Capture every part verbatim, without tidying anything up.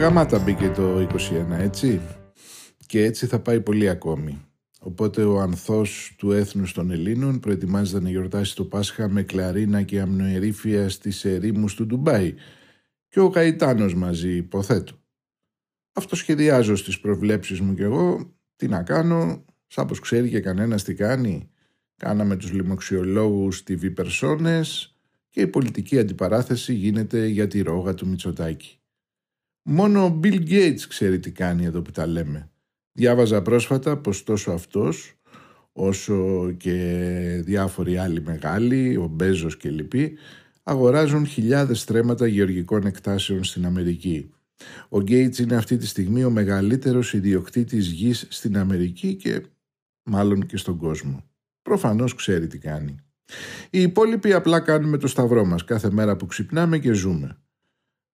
γαμάτα μπήκε το είκοσι ένα, έτσι. Και έτσι θα πάει πολύ ακόμη. Οπότε ο ανθός του έθνους των Ελλήνων προετοιμάζεται να γιορτάσει το Πάσχα με κλαρίνα και αμνοερήφια στις ερήμους του Ντουμπάι. Και ο Καϊτάνος μαζί, υποθέτω. Αυτό σχεδιάζω στις προβλέψεις μου κι εγώ. Τι να κάνω, σάπως ξέρει και κανένας τι κάνει. Κάναμε τους λοιμοξιολόγους τι βι περσόνες και η πολιτική αντιπαράθεση γίνεται για τη ρόγα του Μητσοτάκη. Μόνο ο Bill Gates ξέρει τι κάνει εδώ που τα λέμε. Διάβαζα πρόσφατα πως τόσο αυτός, όσο και διάφοροι άλλοι μεγάλοι, ο Μπέζος και λοιποί, αγοράζουν χιλιάδες στρέμματα γεωργικών εκτάσεων στην Αμερική. Ο Gates είναι αυτή τη στιγμή ο μεγαλύτερος ιδιοκτήτης γης στην Αμερική και μάλλον και στον κόσμο. Προφανώς ξέρει τι κάνει. Οι υπόλοιποι απλά κάνουμε το σταυρό μας κάθε μέρα που ξυπνάμε και ζούμε.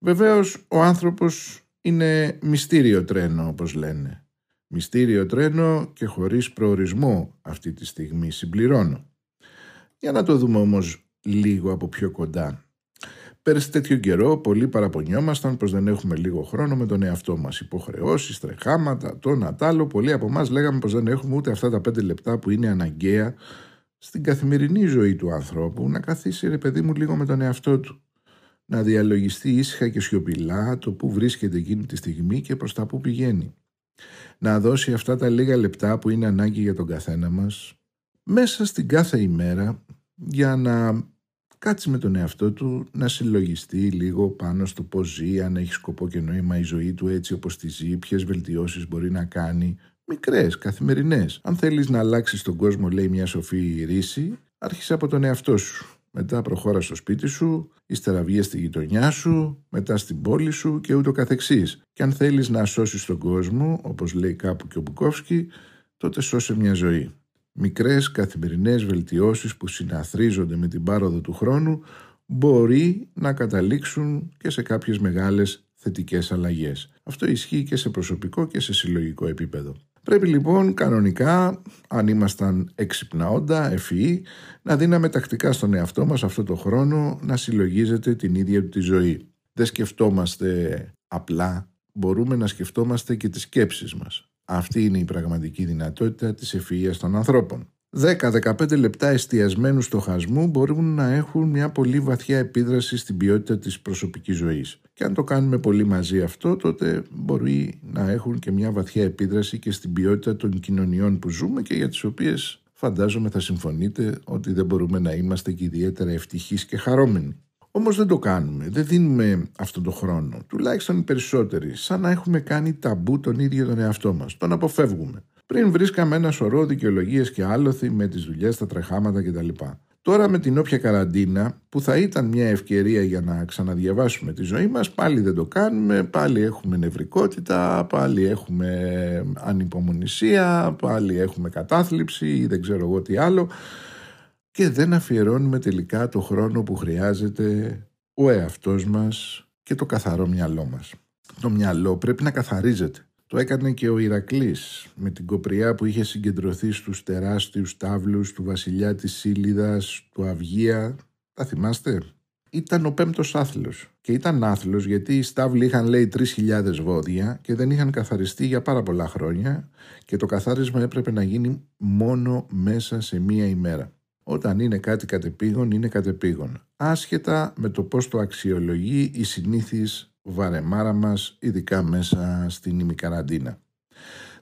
Βεβαίως ο άνθρωπος είναι μυστήριο τρένο, όπως λένε. Μυστήριο τρένο και χωρίς προορισμό αυτή τη στιγμή, συμπληρώνω. Για να το δούμε όμως λίγο από πιο κοντά. Πέρσι τέτοιο καιρό πολλοί παραπονιόμασταν πως δεν έχουμε λίγο χρόνο με τον εαυτό μας. Υποχρεώσεις, τρεχάματα, το να τ' άλλο. Πολλοί από εμάς λέγαμε πως δεν έχουμε ούτε αυτά τα πέντε λεπτά που είναι αναγκαία στην καθημερινή ζωή του ανθρώπου να καθίσει, ρε παιδί μου, λίγο με τον εαυτό του. Να διαλογιστεί ήσυχα και σιωπηλά το που βρίσκεται εκείνη τη στιγμή και προς τα που πηγαίνει. Να δώσει αυτά τα λίγα λεπτά που είναι ανάγκη για τον καθένα μας μέσα στην κάθε ημέρα για να κάτσει με τον εαυτό του να συλλογιστεί λίγο πάνω στο πώς ζει, αν έχει σκοπό και νόημα η ζωή του έτσι όπως τη ζει, ποιες βελτιώσεις μπορεί να κάνει, μικρές, καθημερινές. Αν θέλεις να αλλάξεις τον κόσμο, λέει μια σοφή ρίση, άρχισε από τον εαυτό σου. Μετά προχώρα στο σπίτι σου, ύστερα βγες στη γειτονιά σου, μετά στην πόλη σου και ούτω καθεξής. Και αν θέλεις να σώσεις τον κόσμο, όπως λέει κάπου και ο Μπουκόφσκι, τότε σώσε μια ζωή. Μικρές καθημερινές βελτιώσεις που συναθρίζονται με την πάροδο του χρόνου μπορεί να καταλήξουν και σε κάποιες μεγάλες θετικές αλλαγές. Αυτό ισχύει και σε προσωπικό και σε συλλογικό επίπεδο. Πρέπει λοιπόν κανονικά, αν ήμασταν έξυπνα όντα, ευφυή, να δίναμε τακτικά στον εαυτό μας αυτό το χρόνο να συλλογίζεται την ίδια του τη ζωή. Δεν σκεφτόμαστε απλά, μπορούμε να σκεφτόμαστε και τις σκέψεις μας. Αυτή είναι η πραγματική δυνατότητα της ευφυΐας των ανθρώπων. δέκα με δεκαπέντε λεπτά εστιασμένου στοχασμού μπορούν να έχουν μια πολύ βαθιά επίδραση στην ποιότητα της προσωπικής ζωής. Και αν το κάνουμε πολύ μαζί αυτό, τότε μπορεί να έχουν και μια βαθιά επίδραση και στην ποιότητα των κοινωνιών που ζούμε και για τις οποίες φαντάζομαι θα συμφωνείτε ότι δεν μπορούμε να είμαστε και ιδιαίτερα ευτυχείς και χαρούμενοι. Όμως δεν το κάνουμε, δεν δίνουμε αυτόν τον χρόνο, τουλάχιστον οι περισσότεροι, σαν να έχουμε κάνει ταμπού τον ίδιο τον εαυτό μας, τον αποφεύγουμε. Πριν βρίσκαμε ένα σωρό δικαιολογίες και άλοθη με τις δουλειές, τα τρεχάματα κτλ. Τώρα με την όποια καραντίνα, που θα ήταν μια ευκαιρία για να ξαναδιαβάσουμε τη ζωή μας, πάλι δεν το κάνουμε, πάλι έχουμε νευρικότητα, πάλι έχουμε ανυπομονησία, πάλι έχουμε κατάθλιψη ή δεν ξέρω εγώ τι άλλο και δεν αφιερώνουμε τελικά το χρόνο που χρειάζεται ο εαυτός μας και το καθαρό μυαλό μας. Το μυαλό πρέπει να καθαρίζεται. Το έκανε και ο Ηρακλής με την κοπριά που είχε συγκεντρωθεί στους τεράστιους τάβλους του βασιλιά της Σίλιδας, του Αυγία. Τα θυμάστε? Ήταν ο πέμπτος άθλος. Και ήταν άθλος γιατί οι στάβλοι είχαν, λέει, τρεις χιλιάδες βόδια και δεν είχαν καθαριστεί για πάρα πολλά χρόνια και το καθάρισμα έπρεπε να γίνει μόνο μέσα σε μία ημέρα. Όταν είναι κάτι κατεπήγον, είναι κατεπήγον. Άσχετα με το πώς το αξιολογεί η συνήθις βαρεμάρα μας, ειδικά μέσα στην ημικαραντίνα.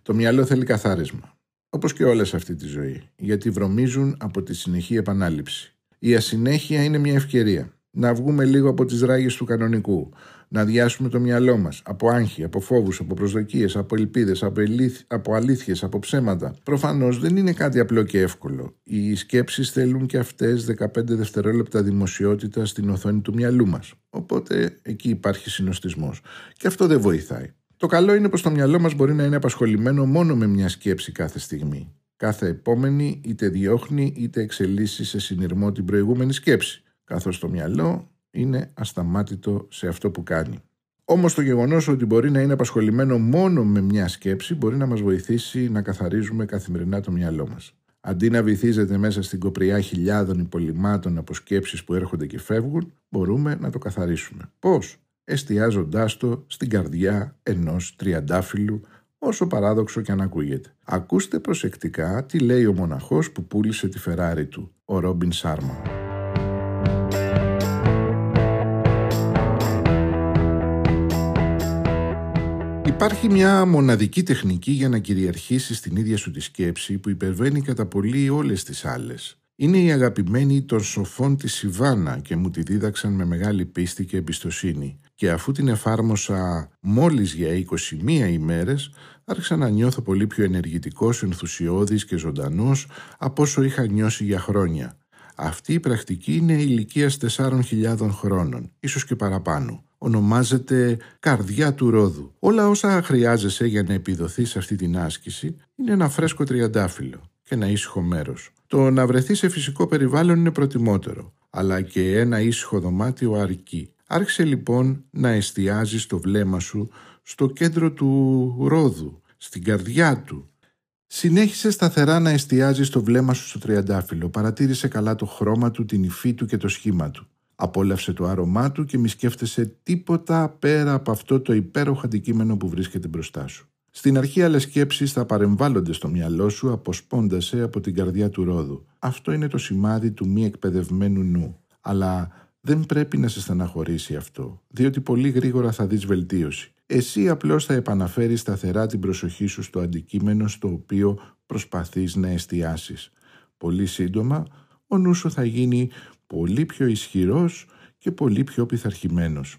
Το μυαλό θέλει καθάρισμα, όπως και όλα σε αυτή τη ζωή, γιατί βρωμίζουν από τη συνεχή επανάληψη. Η ασυνέχεια είναι μια ευκαιρία. Να βγούμε λίγο από τις ράγες του κανονικού, να αδειάσουμε το μυαλό μας από άγχη, από φόβους, από προσδοκίες, από ελπίδες, από, ελίθ, από αλήθειες, από ψέματα. Προφανώς δεν είναι κάτι απλό και εύκολο. Οι σκέψεις θέλουν και αυτές δεκαπέντε δευτερόλεπτα δημοσιότητα στην οθόνη του μυαλού μας. Οπότε εκεί υπάρχει συνοστισμός. Και αυτό δεν βοηθάει. Το καλό είναι πως το μυαλό μας μπορεί να είναι απασχολημένο μόνο με μια σκέψη κάθε στιγμή. Κάθε επόμενη είτε διώχνει είτε εξελίσσει σε συνειρμό την προηγούμενη σκέψη. Καθώς το μυαλό είναι ασταμάτητο σε αυτό που κάνει. Όμως το γεγονός ότι μπορεί να είναι απασχολημένο μόνο με μια σκέψη μπορεί να μας βοηθήσει να καθαρίζουμε καθημερινά το μυαλό μας. Αντί να βυθίζεται μέσα στην κοπριά χιλιάδων υπολοιμάτων από σκέψεις που έρχονται και φεύγουν, μπορούμε να το καθαρίσουμε. Πώς? εστιάζοντάς το στην καρδιά ενός τριαντάφυλλου, όσο παράδοξο και αν ακούγεται. Ακούστε προσεκτικά τι λέει ο μοναχός που πούλησε τη Φεράρι του, ο Ρόμπιν Σάρμα. Υπάρχει μια μοναδική τεχνική για να κυριαρχήσει στην ίδια σου τη σκέψη που υπερβαίνει κατά πολύ όλες τις άλλες. Είναι η αγαπημένη των σοφών της Σιβάνα και μου τη δίδαξαν με μεγάλη πίστη και εμπιστοσύνη. Και αφού την εφάρμοσα μόλις για είκοσι μία ημέρες, άρχισα να νιώθω πολύ πιο ενεργητικός, ενθουσιώδης και ζωντανός από όσο είχα νιώσει για χρόνια. Αυτή η πρακτική είναι ηλικίας τεσσάρων χιλιάδων χρόνων, ίσως και παραπάνω. Ονομάζεται «Καρδιά του Ρόδου». Όλα όσα χρειάζεσαι για να επιδοθείς αυτή την άσκηση είναι ένα φρέσκο τριαντάφυλλο και ένα ήσυχο μέρος. Το να βρεθεί σε φυσικό περιβάλλον είναι προτιμότερο, αλλά και ένα ήσυχο δωμάτιο αρκεί. Άρχισε λοιπόν να εστιάζεις το βλέμμα σου στο κέντρο του ρόδου, στην καρδιά του. Συνέχισε σταθερά να εστιάζεις το βλέμμα σου στο τριαντάφυλλο, παρατήρησε καλά το χρώμα του, την υφή του και το σχήμα του. Απόλαυσε το άρωμά του και μη σκέφτεσαι τίποτα πέρα από αυτό το υπέροχο αντικείμενο που βρίσκεται μπροστά σου. Στην αρχή άλλες σκέψεις θα παρεμβάλλονται στο μυαλό σου, αποσπώντασε από την καρδιά του ρόδου. Αυτό είναι το σημάδι του μη εκπαιδευμένου νου. Αλλά δεν πρέπει να σε στεναχωρήσει αυτό, διότι πολύ γρήγορα θα δεις βελτίωση. Εσύ απλώς θα επαναφέρεις σταθερά την προσοχή σου στο αντικείμενο στο οποίο προσπαθείς να εστιάσεις. Πολύ σύντομα, ο νου σου θα γίνει πολύ πιο ισχυρός και πολύ πιο πειθαρχημένος.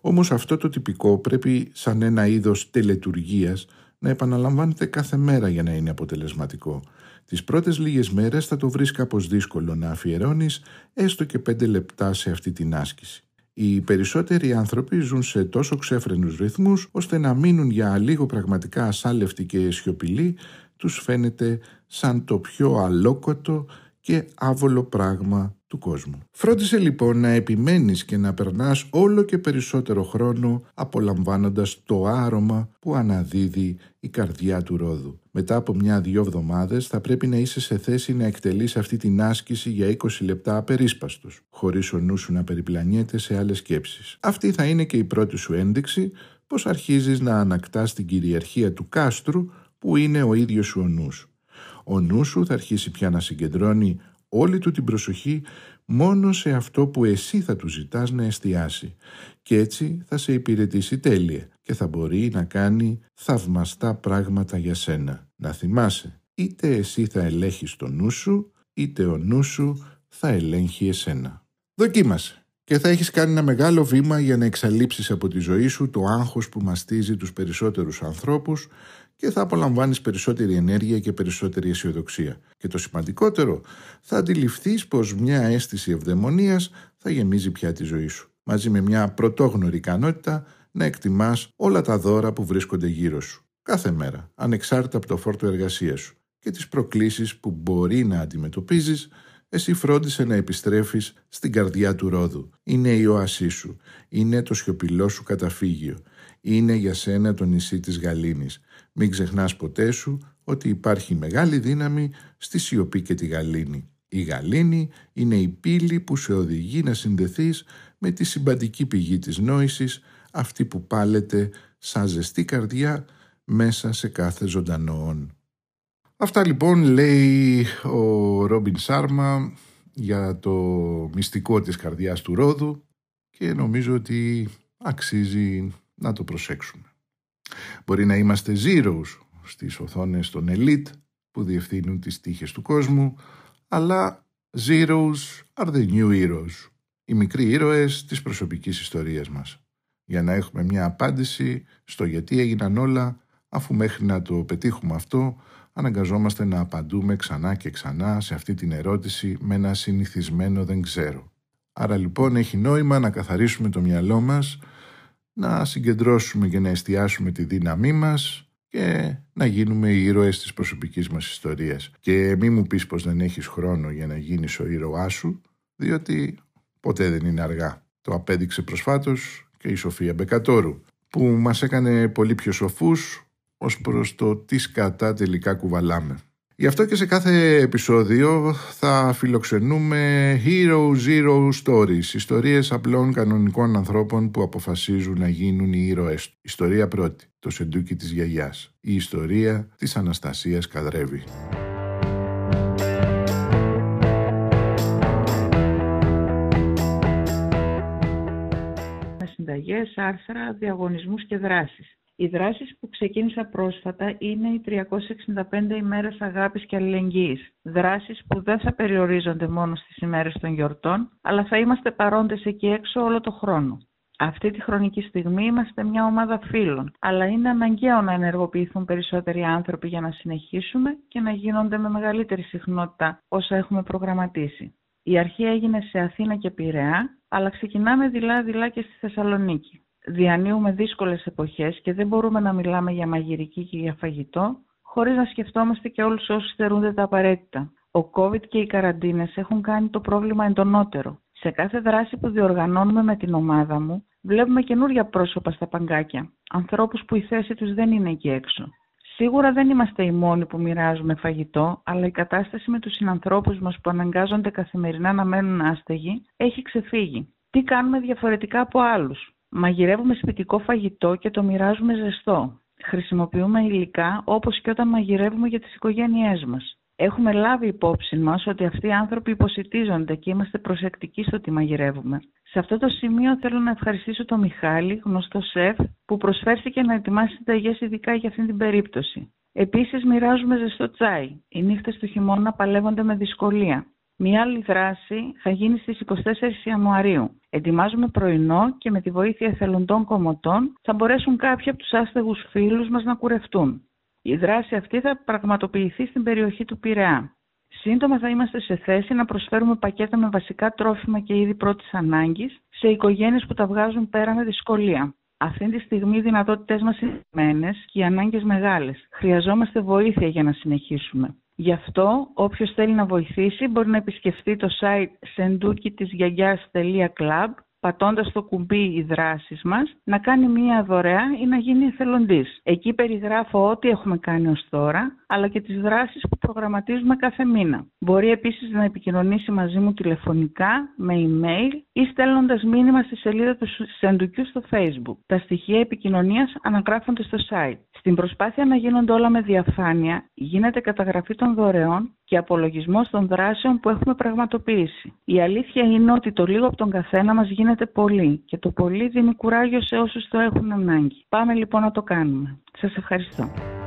Όμως αυτό το τυπικό πρέπει σαν ένα είδος τελετουργίας να επαναλαμβάνεται κάθε μέρα για να είναι αποτελεσματικό. Τις πρώτες λίγες μέρες θα το βρεις κάπως δύσκολο να αφιερώνεις έστω και πέντε λεπτά σε αυτή την άσκηση. Οι περισσότεροι άνθρωποι ζουν σε τόσο ξέφρενους ρυθμούς ώστε να μείνουν για λίγο πραγματικά ασάλευτοι και σιωπηλοί τους φαίνεται σαν το πιο αλόκοτο και άβολο πράγμα του κόσμου. Φρόντισε λοιπόν να επιμένεις και να περνάς όλο και περισσότερο χρόνο απολαμβάνοντας το άρωμα που αναδίδει η καρδιά του ρόδου. Μετά από μια-δυο εβδομάδες θα πρέπει να είσαι σε θέση να εκτελείς αυτή την άσκηση για είκοσι λεπτά απερίσπαστος, χωρίς ο νου σου να περιπλανιέται σε άλλες σκέψεις. Αυτή θα είναι και η πρώτη σου ένδειξη πως αρχίζεις να ανακτάς την κυριαρχία του κάστρου που είναι ο ίδιος σου ο νους. Ο νου σου θα αρχίσει πια να συγκεντρώνει όλη του την προσοχή μόνο σε αυτό που εσύ θα του ζητάς να εστιάσει και έτσι θα σε υπηρετήσει τέλεια και θα μπορεί να κάνει θαυμαστά πράγματα για σένα. Να θυμάσαι, είτε εσύ θα ελέγχεις τον νου σου, είτε ο νου σου θα ελέγχει εσένα. Δοκίμασε και θα έχεις κάνει ένα μεγάλο βήμα για να εξαλείψεις από τη ζωή σου το άγχος που μαστίζει τους περισσότερους ανθρώπους και θα απολαμβάνεις περισσότερη ενέργεια και περισσότερη αισιοδοξία. Και το σημαντικότερο, θα αντιληφθείς πως μια αίσθηση ευδαιμονίας θα γεμίζει πια τη ζωή σου, μαζί με μια πρωτόγνωρη ικανότητα να εκτιμάς όλα τα δώρα που βρίσκονται γύρω σου, κάθε μέρα, ανεξάρτητα από το φόρτο εργασίας σου και τις προκλήσεις που μπορεί να αντιμετωπίζεις. Εσύ φρόντισε να επιστρέφεις στην καρδιά του ρόδου. Είναι η οασή σου, είναι το σιωπηλό σου καταφύγιο, είναι για σένα το νησί της γαλήνης. Μην ξεχνάς ποτέ σου ότι υπάρχει μεγάλη δύναμη στη σιωπή και τη γαλήνη. Η γαλήνη είναι η πύλη που σε οδηγεί να συνδεθείς με τη συμπαντική πηγή της νόησης, αυτή που πάλεται σαν ζεστή καρδιά μέσα σε κάθε ζωντανόν. Αυτά λοιπόν λέει ο Ρόμπιν Σάρμα για το μυστικό της καρδιάς του ρόδου και νομίζω ότι αξίζει να το προσέξουμε. Μπορεί να είμαστε zeros στις οθόνες των elite που διευθύνουν τις τύχες του κόσμου, αλλά zeros are the new heroes, οι μικροί ήρωες της προσωπικής ιστορίας μας. Για να έχουμε μια απάντηση στο γιατί έγιναν όλα, αφού μέχρι να το πετύχουμε αυτό, αναγκαζόμαστε να απαντούμε ξανά και ξανά σε αυτή την ερώτηση με ένα συνηθισμένο «δεν ξέρω». Άρα λοιπόν έχει νόημα να καθαρίσουμε το μυαλό μας, να συγκεντρώσουμε και να εστιάσουμε τη δύναμή μας και να γίνουμε οι ήρωες της προσωπικής μας ιστορίας. Και μη μου πεις πως δεν έχεις χρόνο για να γίνεις ο ήρωάς σου, διότι ποτέ δεν είναι αργά. Το απέδειξε προσφάτως και η Σοφία Μπεκατόρου, που μας έκανε πολύ πιο σοφούς ως προς το τι σκατά τελικά κουβαλάμε. Γι' αυτό και σε κάθε επεισόδιο θα φιλοξενούμε Hero Zero Stories, ιστορίες απλών κανονικών ανθρώπων που αποφασίζουν να γίνουν οι ήρωές του. Ιστορία πρώτη, το σεντούκι της γιαγιάς. Η ιστορία της Αναστασίας Καδρέβη. Συνταγές, άρθρα, διαγωνισμούς και δράσεις. Οι δράσεις που ξεκίνησα πρόσφατα είναι οι τριακόσιες εξήντα πέντε ημέρες αγάπης και αλληλεγγύης. Δράσεις που δεν θα περιορίζονται μόνο στις ημέρες των γιορτών, αλλά θα είμαστε παρόντες εκεί έξω όλο το χρόνο. Αυτή τη χρονική στιγμή είμαστε μια ομάδα φίλων, αλλά είναι αναγκαίο να ενεργοποιηθούν περισσότεροι άνθρωποι για να συνεχίσουμε και να γίνονται με μεγαλύτερη συχνότητα όσα έχουμε προγραμματίσει. Η αρχή έγινε σε Αθήνα και Πειραιά, αλλά ξεκινάμε δειλά-δειλά και στη Θεσσαλονίκη. Διανύουμε δύσκολες εποχές και δεν μπορούμε να μιλάμε για μαγειρική και για φαγητό, χωρίς να σκεφτόμαστε και όλους όσους στερούνται τα απαραίτητα. Ο COVID και οι καραντίνες έχουν κάνει το πρόβλημα εντονότερο. Σε κάθε δράση που διοργανώνουμε με την ομάδα μου, βλέπουμε καινούρια πρόσωπα στα παγκάκια, ανθρώπους που η θέση τους δεν είναι εκεί έξω. Σίγουρα δεν είμαστε οι μόνοι που μοιράζουμε φαγητό, αλλά η κατάσταση με τους συνανθρώπους μας που αναγκάζονται καθημερινά να μένουν άστεγοι έχει ξεφύγει. Τι κάνουμε διαφορετικά από άλλους? Μαγειρεύουμε σπιτικό φαγητό και το μοιράζουμε ζεστό. Χρησιμοποιούμε υλικά όπως και όταν μαγειρεύουμε για τις οικογένειές μας. Έχουμε λάβει υπόψη μας ότι αυτοί οι άνθρωποι υποσιτίζονται και είμαστε προσεκτικοί στο τι μαγειρεύουμε. Σε αυτό το σημείο θέλω να ευχαριστήσω τον Μιχάλη, γνωστό σεφ, που προσφέρθηκε να ετοιμάσει συνταγές ειδικά για αυτή την περίπτωση. Επίσης, μοιράζουμε ζεστό τσάι. Οι νύχτες του χειμώνα παλεύονται με δυσκολία. Μια άλλη δράση θα γίνει στις εικοστή τέταρτη Ιανουαρίου. Ετοιμάζουμε πρωινό και με τη βοήθεια εθελοντών κομμωτών θα μπορέσουν κάποιοι από τους άστεγους φίλους μας να κουρευτούν. Η δράση αυτή θα πραγματοποιηθεί στην περιοχή του Πειραιά. Σύντομα θα είμαστε σε θέση να προσφέρουμε πακέτα με βασικά τρόφιμα και είδη πρώτης ανάγκης σε οικογένειες που τα βγάζουν πέρα με δυσκολία. Αυτή τη στιγμή οι δυνατότητές μας είναι λιμένες και οι ανάγκες μεγάλες. Χρειαζόμαστε βοήθεια για να συνεχίσουμε. Γι' αυτό, όποιος θέλει να βοηθήσει μπορεί να επισκεφτεί το site σεντούκι της γιαγιάς τελεία κλαμπ, πατώντας το κουμπί οι δράσεις μας, να κάνει μία δωρεά ή να γίνει εθελοντής. Εκεί περιγράφω ό,τι έχουμε κάνει ως τώρα, αλλά και τις δράσεις που προγραμματίζουμε κάθε μήνα. Μπορεί επίσης να επικοινωνήσει μαζί μου τηλεφωνικά, με email ή στέλνοντας μήνυμα στη σελίδα του Σεντουκιού στο Facebook. Τα στοιχεία επικοινωνίας αναγράφονται στο site. Στην προσπάθεια να γίνονται όλα με διαφάνεια, γίνεται καταγραφή των δωρεών και απολογισμός των δράσεων που έχουμε πραγματοποιήσει. Η αλήθεια είναι ότι το λίγο από τον καθένα μας γίνεται πολύ και το πολύ δίνει κουράγιο σε όσους το έχουν ανάγκη. Πάμε λοιπόν να το κάνουμε. Σας ευχαριστώ.